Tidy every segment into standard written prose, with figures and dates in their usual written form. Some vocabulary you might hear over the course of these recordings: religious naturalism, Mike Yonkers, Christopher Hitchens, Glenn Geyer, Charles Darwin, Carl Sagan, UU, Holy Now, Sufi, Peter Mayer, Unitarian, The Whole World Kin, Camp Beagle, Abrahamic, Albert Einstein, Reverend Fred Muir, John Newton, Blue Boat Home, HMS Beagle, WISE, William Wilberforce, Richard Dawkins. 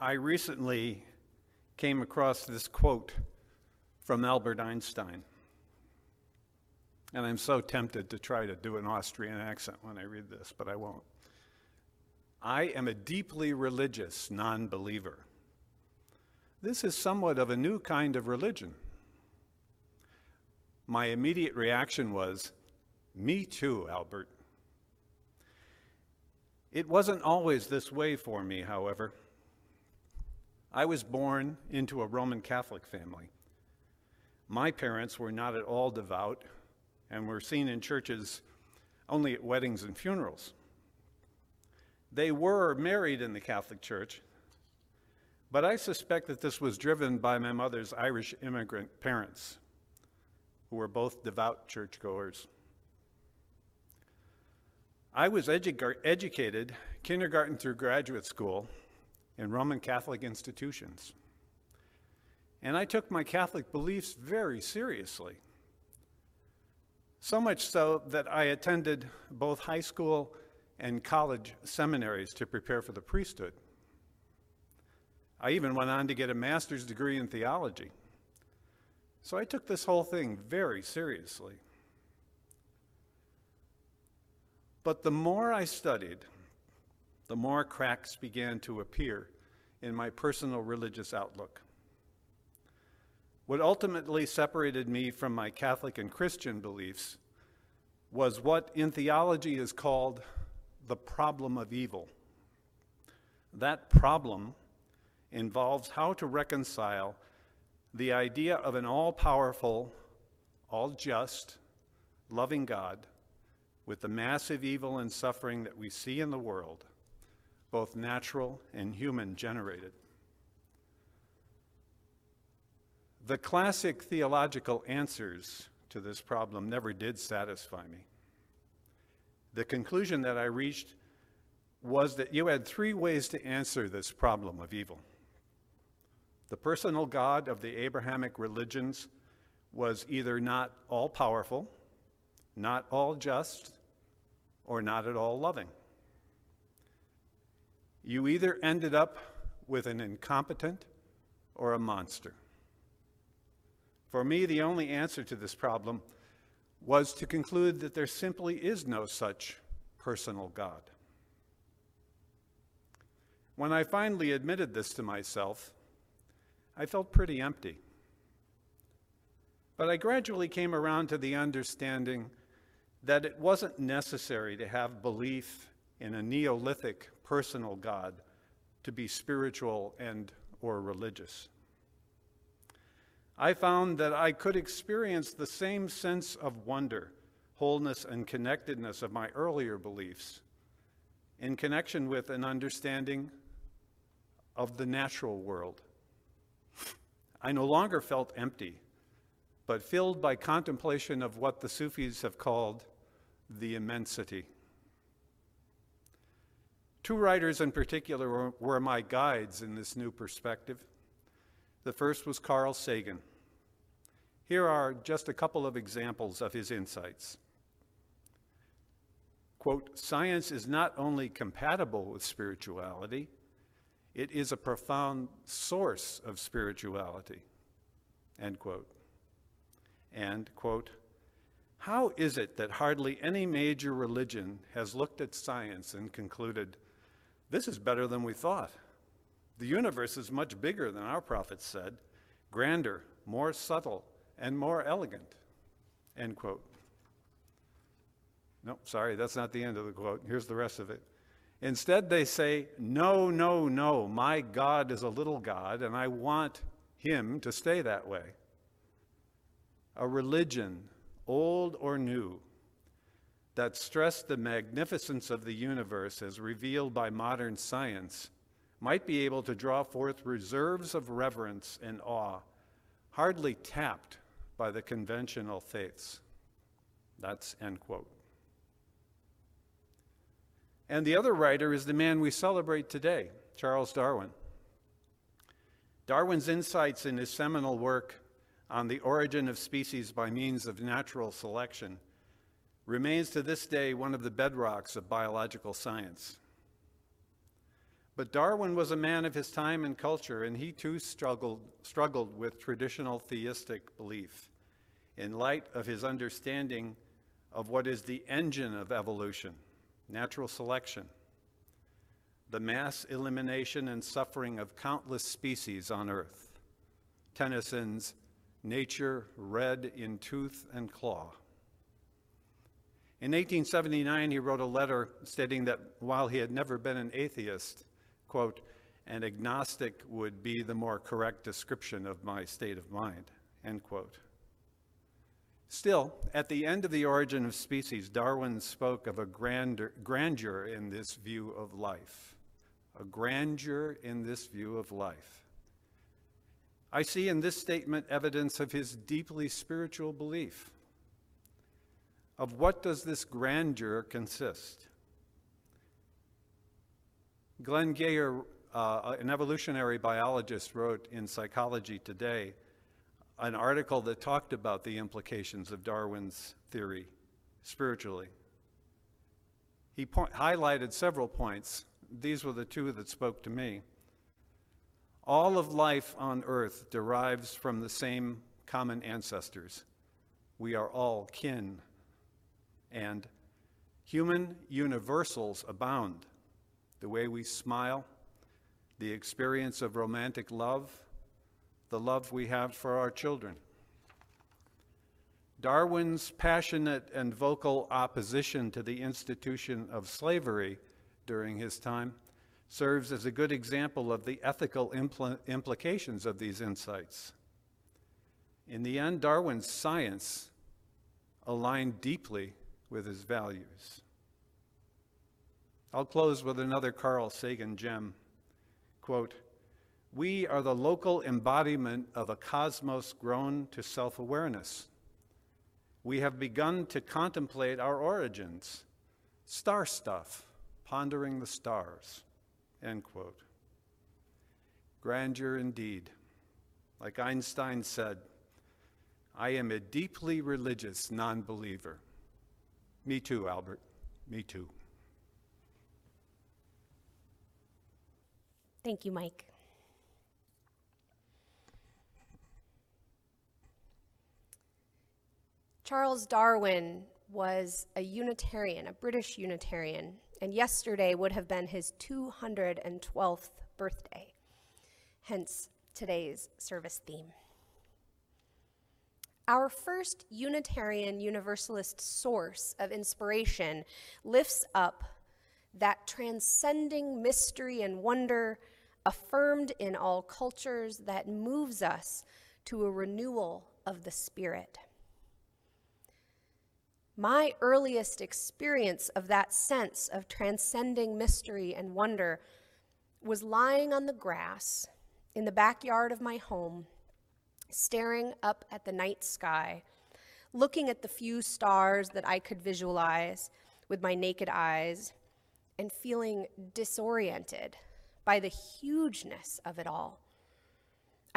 I recently came across this quote from Albert Einstein, and I'm so tempted to try to do an Austrian accent when I read this, but I won't. I am a deeply religious non-believer. This is somewhat of a new kind of religion. My immediate reaction was, me too, Albert. It wasn't always this way for me, however. I was born into a Roman Catholic family. My parents were not at all devout and were seen in churches only at weddings and funerals. They were married in the Catholic Church, but I suspect that this was driven by my mother's Irish immigrant parents, who were both devout churchgoers. I was educated kindergarten through graduate school in Roman Catholic institutions, and I took my Catholic beliefs very seriously, so much so that I attended both high school and college seminaries to prepare for the priesthood. I even went on to get a master's degree in theology. So I took this whole thing very seriously. But the more I studied, the more cracks began to appear in my personal religious outlook. What ultimately separated me from my Catholic and Christian beliefs was what in theology is called the problem of evil. That problem involves how to reconcile the idea of an all-powerful, all-just, loving God with the massive evil and suffering that we see in the world, both natural and human-generated. The classic theological answers to this problem never did satisfy me. The conclusion that I reached was that you had three ways to answer this problem of evil. The personal God of the Abrahamic religions was either not all-powerful, not all-just, or not at all loving. You either ended up with an incompetent or a monster. For me, the only answer to this problem was to conclude that there simply is no such personal God. When I finally admitted this to myself, I felt pretty empty. But I gradually came around to the understanding that it wasn't necessary to have belief in a Neolithic personal God to be spiritual and or religious. I found that I could experience the same sense of wonder, wholeness, and connectedness of my earlier beliefs in connection with an understanding of the natural world. I no longer felt empty, but filled by contemplation of what the Sufis have called the immensity. Two writers in particular were my guides in this new perspective. The first was Carl Sagan. Here are just a couple of examples of his insights. Quote, "Science is not only compatible with spirituality, it is a profound source of spirituality," end quote. And, quote, "How is it that hardly any major religion has looked at science and concluded, this is better than we thought. The universe is much bigger than our prophets said, grander, more subtle, and more elegant," end quote. No, sorry, that's not the end of the quote. Here's the rest of it. Instead, they say, "No, no, no, my God is a little God, and I want him to stay that way." A religion, old or new, that stressed the magnificence of the universe as revealed by modern science might be able to draw forth reserves of reverence and awe, hardly tapped by the conventional faiths. That's end quote. And the other writer is the man we celebrate today, Charles Darwin. Darwin's insights in his seminal work on the origin of species by means of natural selection remains to this day one of the bedrocks of biological science. But Darwin was a man of his time and culture, and he too struggled with traditional theistic belief in light of his understanding of what is the engine of evolution, natural selection, the mass elimination and suffering of countless species on Earth. Tennyson's Nature Red in Tooth and Claw. In 1879, he wrote a letter stating that while he had never been an atheist, quote, an agnostic would be the more correct description of my state of mind, end quote. Still, at the end of The Origin of Species, Darwin spoke of a grandeur in this view of life. A grandeur in this view of life. I see in this statement evidence of his deeply spiritual belief. Of what does this grandeur consist? Glenn Geyer, an evolutionary biologist, wrote in Psychology Today an article that talked about the implications of Darwin's theory spiritually. He highlighted several points. These were the two that spoke to me. All of life on Earth derives from the same common ancestors. We are all kin. And human universals abound. The way we smile, the experience of romantic love, the love we have for our children. Darwin's passionate and vocal opposition to the institution of slavery during his time serves as a good example of the ethical implications of these insights. In the end, Darwin's science aligned deeply with his values. I'll close with another Carl Sagan gem, quote, we are the local embodiment of a cosmos grown to self-awareness. We have begun to contemplate our origins, star stuff, pondering the stars, end quote. Grandeur indeed. Like Einstein said, I am a deeply religious non-believer. Me too, Albert, me too. Thank you, Mike. Charles Darwin was a Unitarian, a British Unitarian, and yesterday would have been his 212th birthday, hence today's service theme. Our first Unitarian Universalist source of inspiration lifts up that transcending mystery and wonder affirmed in all cultures that moves us to a renewal of the spirit. My earliest experience of that sense of transcending mystery and wonder was lying on the grass in the backyard of my home, staring up at the night sky, looking at the few stars that I could visualize with my naked eyes, and feeling disoriented by the hugeness of it all.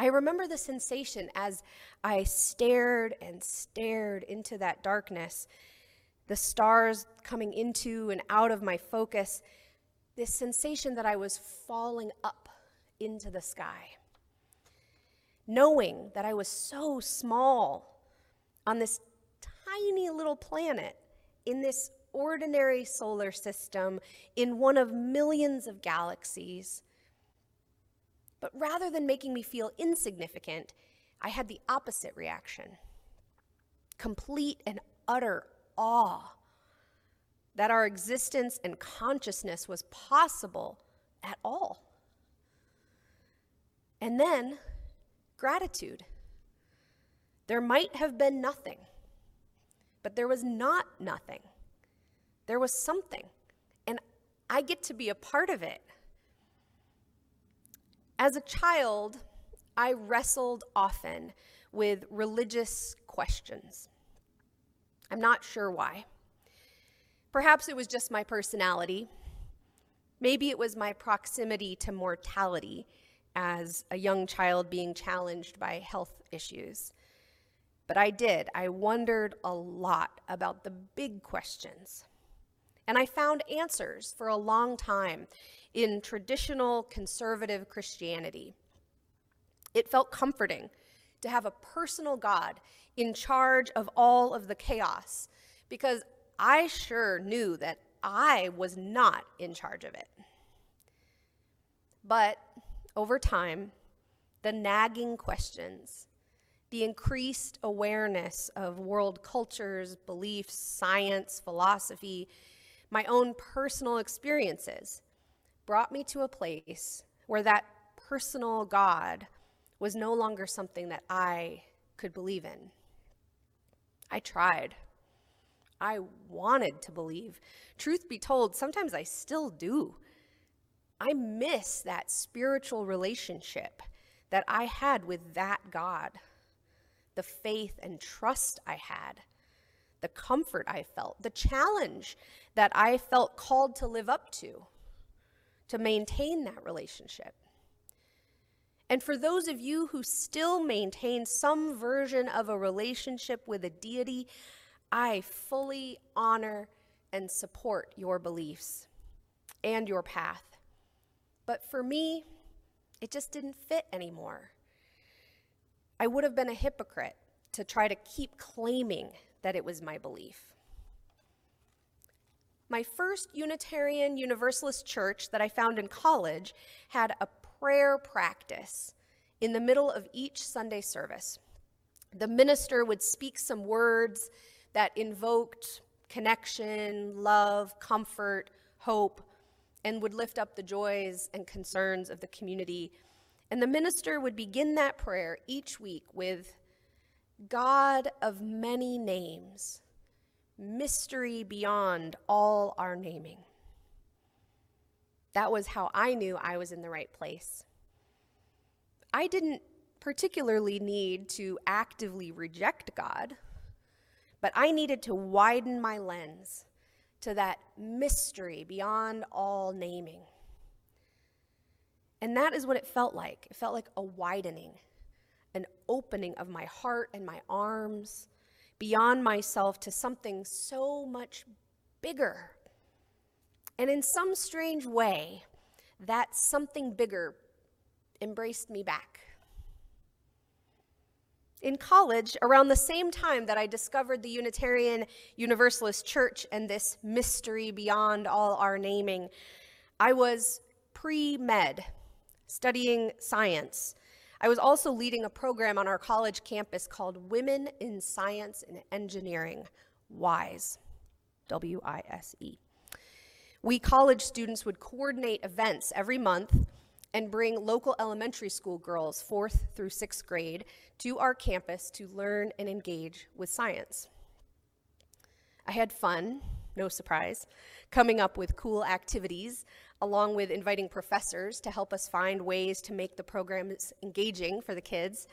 I remember the sensation as I stared and stared into that darkness, the stars coming into and out of my focus, this sensation that I was falling up into the sky. Knowing that I was so small on this tiny little planet in this ordinary solar system in one of millions of galaxies. But rather than making me feel insignificant, I had the opposite reaction. Complete and utter awe that our existence and consciousness was possible at all. And then, gratitude. There might have been nothing, but there was not nothing. There was something, and I get to be a part of it. As a child, I wrestled often with religious questions. I'm not sure why. Perhaps it was just my personality. Maybe it was my proximity to mortality as a young child being challenged by health issues. But I wondered a lot about the big questions. And I found answers for a long time in traditional conservative Christianity. It felt comforting to have a personal God in charge of all of the chaos, because I sure knew that I was not in charge of it. But over time, the nagging questions, the increased awareness of world cultures, beliefs, science, philosophy, my own personal experiences brought me to a place where that personal God was no longer something that I could believe in. I tried. I wanted to believe. Truth be told, sometimes I still do. I miss that spiritual relationship that I had with that God, the faith and trust I had, the comfort I felt, the challenge that I felt called to live up to maintain that relationship. And for those of you who still maintain some version of a relationship with a deity, I fully honor and support your beliefs and your path. But for me, it just didn't fit anymore. I would have been a hypocrite to try to keep claiming that it was my belief. My first Unitarian Universalist church that I found in college had a prayer practice in the middle of each Sunday service. The minister would speak some words that invoked connection, love, comfort, hope, and would lift up the joys and concerns of the community. And the minister would begin that prayer each week with, "God of many names, mystery beyond all our naming." That was how I knew I was in the right place. I didn't particularly need to actively reject God, but I needed to widen my lens to that mystery beyond all naming. And that is what it felt like. It felt like a widening, an opening of my heart and my arms beyond myself to something so much bigger. And in some strange way, that something bigger embraced me back. In college, around the same time that I discovered the Unitarian Universalist Church and this mystery beyond all our naming, I was pre-med, studying science. I was also leading a program on our college campus called Women in Science and Engineering, WISE, W-I-S-E. We college students would coordinate events every month and bring local elementary school girls, 4th through 6th grade, to our campus to learn and engage with science. I had fun, no surprise, coming up with cool activities, along with inviting professors to help us find ways to make the programs engaging for the kids.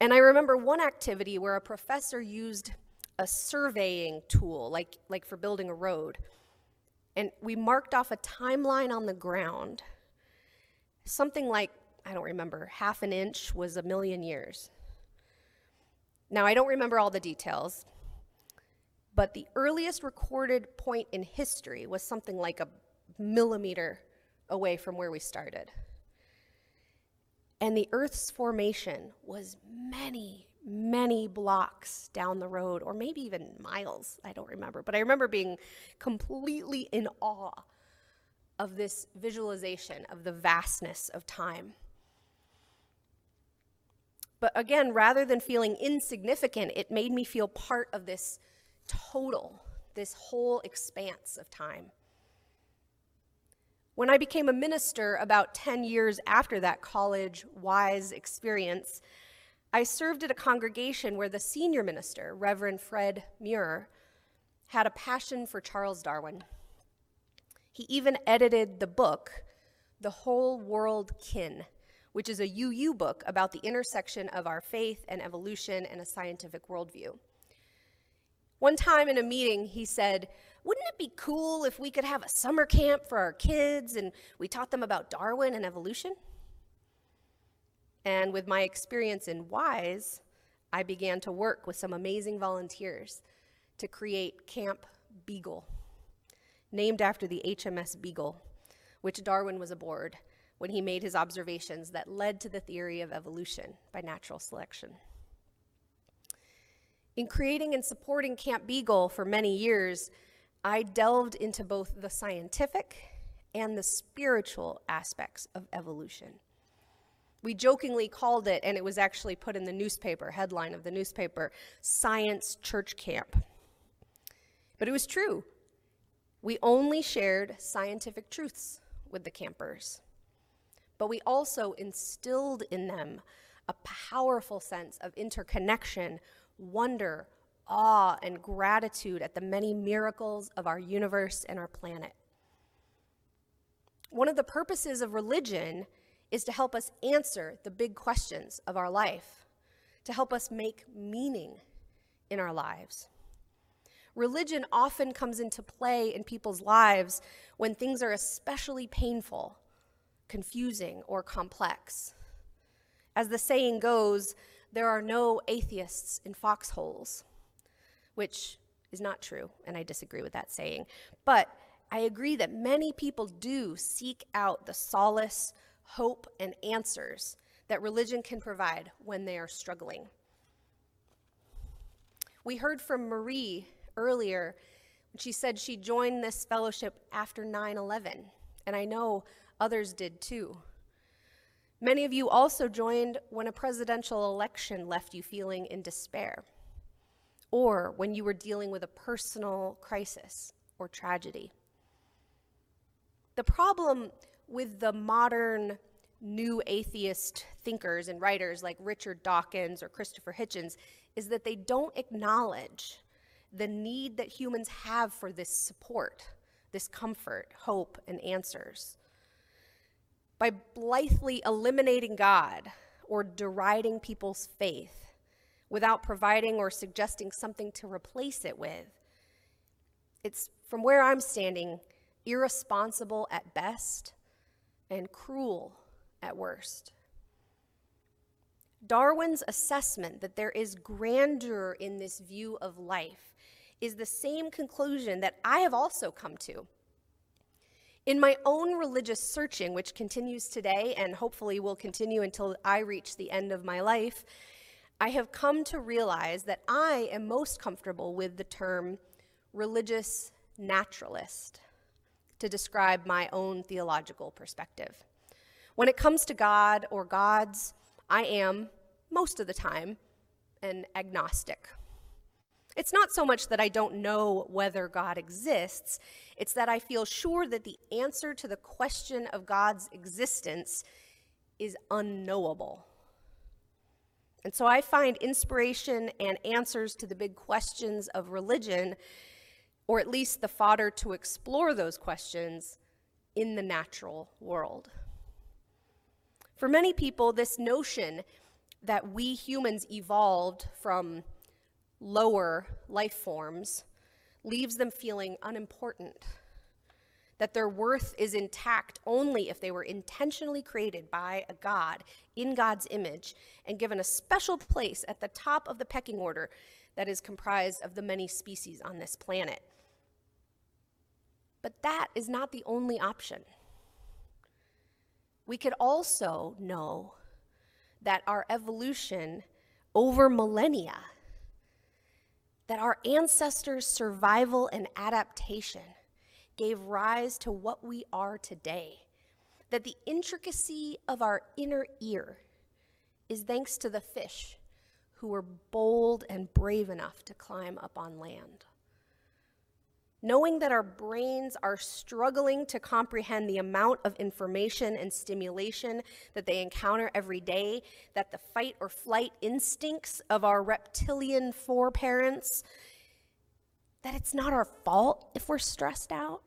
And I remember one activity where a professor used a surveying tool, like for building a road. And we marked off a timeline on the ground. Something like, I don't remember, half an inch was a million years. Now, I don't remember all the details, but the earliest recorded point in history was something like a millimeter away from where we started. And the Earth's formation was many, many blocks down the road, or maybe even miles, I don't remember. But I remember being completely in awe of this visualization of the vastness of time. But again, rather than feeling insignificant, it made me feel part of this total, this whole expanse of time. When I became a minister about 10 years after that college-wise experience, I served at a congregation where the senior minister, Reverend Fred Muir, had a passion for Charles Darwin. He even edited the book, The Whole World Kin, which is a UU book about the intersection of our faith and evolution and a scientific worldview. One time in a meeting, he said, "Wouldn't it be cool if we could have a summer camp for our kids and we taught them about Darwin and evolution?" And with my experience in WISE, I began to work with some amazing volunteers to create Camp Beagle. named after the HMS Beagle, which Darwin was aboard when he made his observations that led to the theory of evolution by natural selection. In creating and supporting Camp Beagle for many years, I delved into both the scientific and the spiritual aspects of evolution. We jokingly called it, and it was actually put in the newspaper, headline of the newspaper, Science Church Camp. But it was true. We only shared scientific truths with the campers, but we also instilled in them a powerful sense of interconnection, wonder, awe, and gratitude at the many miracles of our universe and our planet. One of the purposes of religion is to help us answer the big questions of our life, to help us make meaning in our lives. Religion often comes into play in people's lives when things are especially painful, confusing, or complex. As the saying goes, there are no atheists in foxholes, which is not true, and I disagree with that saying. But I agree that many people do seek out the solace, hope, and answers that religion can provide when they are struggling. We heard from Marie earlier. She said she joined this fellowship after 9/11, and I know others did too. Many of you also joined when a presidential election left you feeling in despair, or when you were dealing with a personal crisis or tragedy. The problem with the modern new atheist thinkers and writers like Richard Dawkins or Christopher Hitchens is that they don't acknowledge the need that humans have for this support, this comfort, hope, and answers. By blithely eliminating God or deriding people's faith without providing or suggesting something to replace it with, it's, from where I'm standing, irresponsible at best and cruel at worst. Darwin's assessment that there is grandeur in this view of life is the same conclusion that I have also come to. In my own religious searching, which continues today and hopefully will continue until I reach the end of my life, I have come to realize that I am most comfortable with the term religious naturalist to describe my own theological perspective. When it comes to God or gods, I am, most of the time, an agnostic. It's not so much that I don't know whether God exists, it's that I feel sure that the answer to the question of God's existence is unknowable. And so I find inspiration and answers to the big questions of religion, or at least the fodder to explore those questions, in the natural world. For many people, this notion that we humans evolved from lower life forms leaves them feeling unimportant, that their worth is intact only if they were intentionally created by a God in God's image and given a special place at the top of the pecking order that is comprised of the many species on this planet. But that is not the only option. We could also know that our evolution over millennia, that our ancestors' survival and adaptation gave rise to what we are today, that the intricacy of our inner ear is thanks to the fish who were bold and brave enough to climb up on land. Knowing that our brains are struggling to comprehend the amount of information and stimulation that they encounter every day, that the fight or flight instincts of our reptilian foreparents, that it's not our fault if we're stressed out.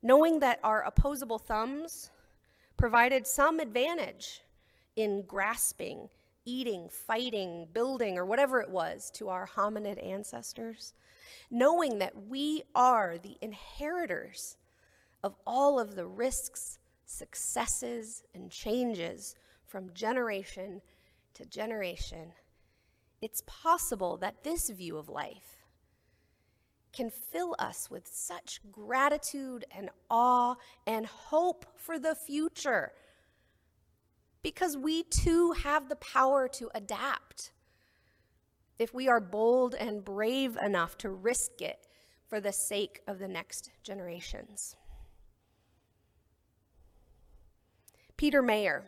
Knowing that our opposable thumbs provided some advantage in grasping, eating, fighting, building, or whatever it was to our hominid ancestors. Knowing that we are the inheritors of all of the risks, successes, and changes from generation to generation, it's possible that this view of life can fill us with such gratitude and awe and hope for the future, because we too have the power to adapt if we are bold and brave enough to risk it for the sake of the next generations. Peter Mayer,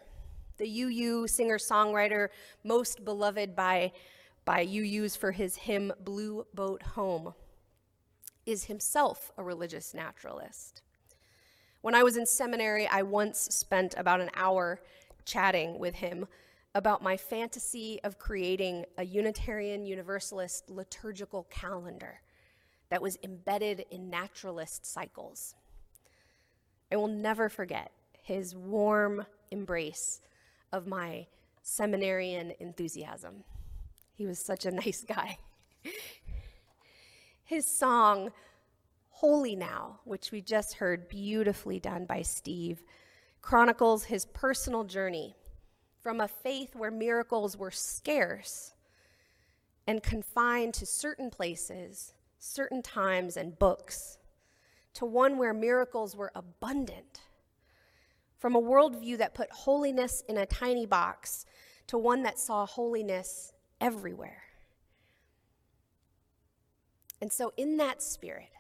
the UU singer-songwriter most beloved by UUs for his hymn Blue Boat Home, is himself a religious naturalist. When I was in seminary, I once spent about an hour chatting with him about my fantasy of creating a Unitarian Universalist liturgical calendar that was embedded in naturalist cycles. I will never forget his warm embrace of my seminarian enthusiasm. He was such a nice guy. His song, Holy Now, which we just heard beautifully done by Steve, chronicles his personal journey from a faith where miracles were scarce and confined to certain places, certain times, and books, to one where miracles were abundant, from a worldview that put holiness in a tiny box to one that saw holiness everywhere. And so in that spirit,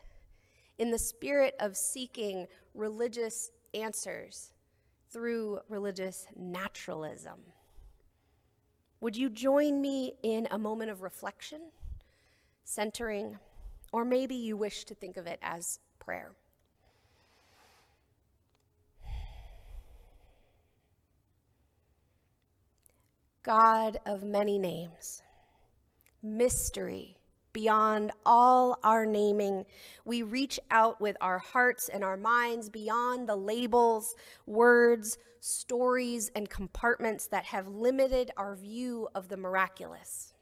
in the spirit of seeking religious answers through religious naturalism, would you join me in a moment of reflection, centering, or maybe you wish to think of it as prayer? God of many names, mystery beyond all our naming, we reach out with our hearts and our minds beyond the labels, words, stories, and compartments that have limited our view of the miraculous.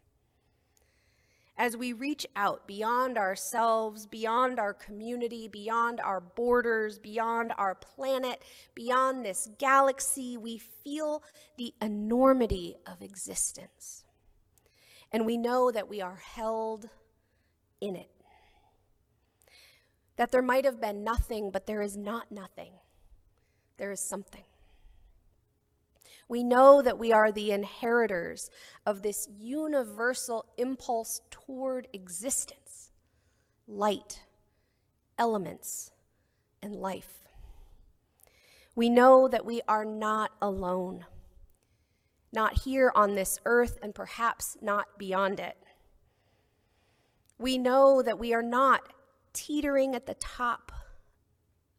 As we reach out beyond ourselves, beyond our community, beyond our borders, beyond our planet, beyond this galaxy, we feel the enormity of existence. And we know that we are held in it. That there might have been nothing, but there is not nothing. There is something. We know that we are the inheritors of this universal impulse toward existence, light, elements, and life. We know that we are not alone, not here on this earth and perhaps not beyond it. We know that we are not teetering at the top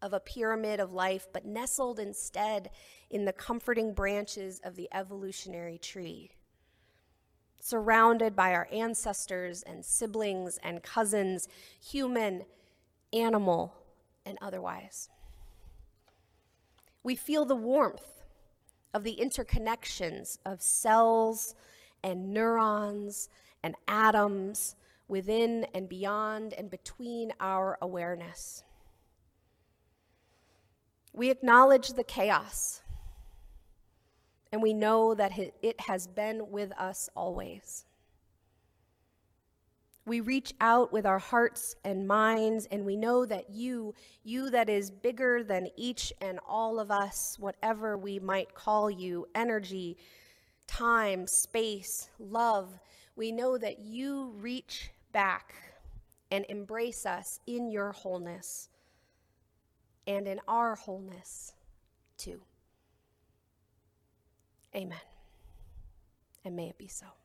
of a pyramid of life, but nestled instead in the comforting branches of the evolutionary tree, surrounded by our ancestors and siblings and cousins, human, animal, and otherwise. We feel the warmth of the interconnections of cells and neurons and atoms within and beyond and between our awareness. We acknowledge the chaos, and we know that it has been with us always. We reach out with our hearts and minds, and we know that you that is bigger than each and all of us, whatever we might call you, energy, time, space, love, we know that you reach back and embrace us in your wholeness. And in our wholeness, too. Amen. And may it be so.